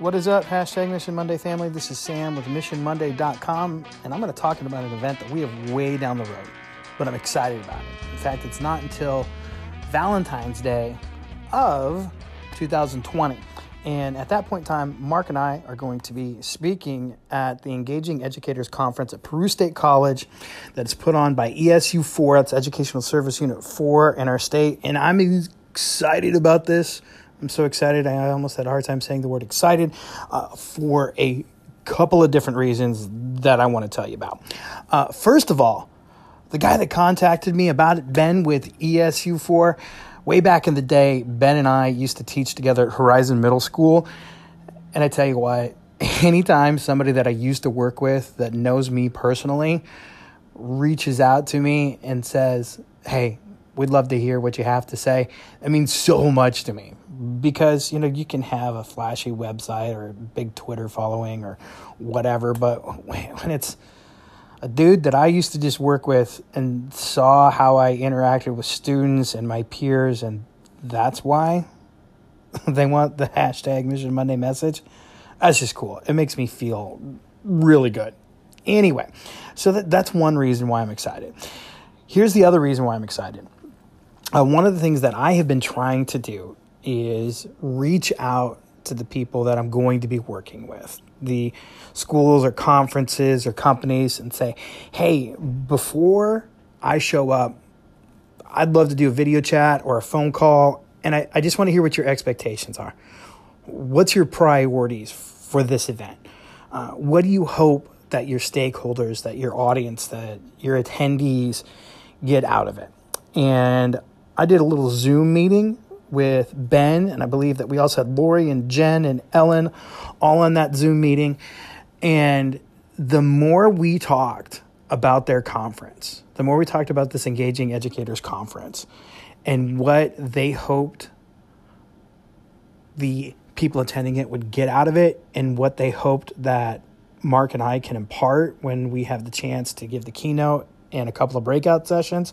What is up? Hashtag Mission Monday family. This is Sam with MissionMonday.com, and I'm going to talk about an event that we have way down the road, but I'm excited about it. In fact, it's not until Valentine's Day of 2020. And at that point in time, Mark and I are going to be speaking at the Engaging Educators Conference at Peru State College that's put on by ESU4. That's Educational Service Unit 4 in our state. And I'm excited about this. I'm so excited. I almost had a hard time saying the word excited for a couple of different reasons that I want to tell you about. First of all, the guy that contacted me about it, Ben with ESU4, way back in the day, Ben and I used to teach together at Horizon Middle School. And I tell you what, anytime somebody that I used to work with that knows me personally reaches out to me and says, hey, we'd love to hear what you have to say, it means so much to me. Because, you know, you can have a flashy website or a big Twitter following or whatever, but when it's a dude that I used to just work with and saw how I interacted with students and my peers, and that's why they want the hashtag Mission Monday message. That's just cool. It makes me feel really good. Anyway, so that's one reason why I'm excited. Here's the other reason why I'm excited. One of the things that I have been trying to do is reach out to the people that I'm going to be working with, the schools or conferences or companies, and say, hey, before I show up, I'd love to do a video chat or a phone call, and I just want to hear what your expectations are. What's your priorities for this event? What do you hope that your stakeholders, that your audience, that your attendees get out of it? And I did a little Zoom meeting with Ben, and I believe that we also had Lori and Jen and Ellen all on that Zoom meeting. And the more we talked about their conference, the more we talked about this Engaging Educators Conference and what they hoped the people attending it would get out of it, and what they hoped that Mark and I can impart when we have the chance to give the keynote and a couple of breakout sessions,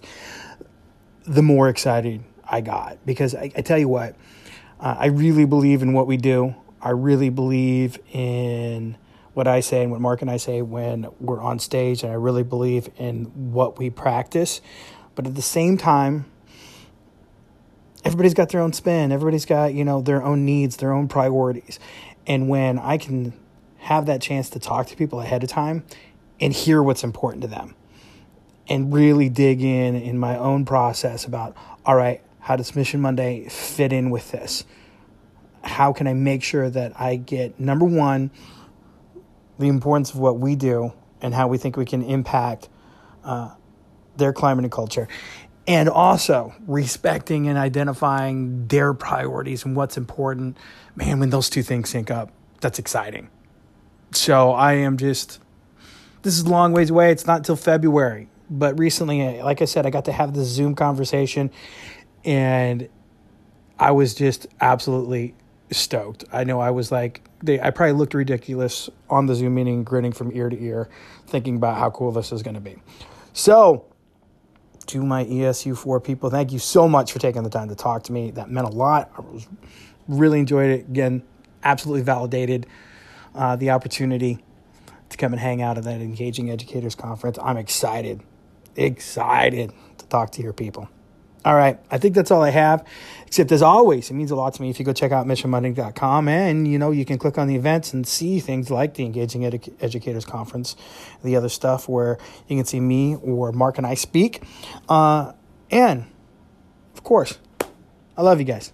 the more excited I got. Because I tell you what, I really believe in what we do. I really believe in what I say and what Mark and I say when we're on stage, and I really believe in what we practice. But at the same time, everybody's got their own spin. Everybody's got, you know, their own needs, their own priorities. And when I can have that chance to talk to people ahead of time and hear what's important to them and really dig in my own process about, all right, how does Mission Monday fit in with this? How can I make sure that I get, number one, the importance of what we do and how we think we can impact their climate and culture, and also respecting and identifying their priorities and what's important. Man, when those two things sync up, that's exciting. So this is a long ways away. It's not till February. But recently, like I said, I got to have this Zoom conversation, and I was just absolutely stoked. I know I was like, I probably looked ridiculous on the Zoom meeting, grinning from ear to ear, thinking about how cool this is going to be. So to my ESU4 people, thank you so much for taking the time to talk to me. That meant a lot. Really enjoyed it. Again, absolutely validated the opportunity to come and hang out at that Engaging Educators Conference. I'm excited to talk to your people. All right, I think that's all I have, except as always, it means a lot to me if you go check out MissionMonday.com, and, you know, you can click on the events and see things like the Engaging Educators Conference, the other stuff where you can see me or Mark and I speak. And, of course, I love you guys.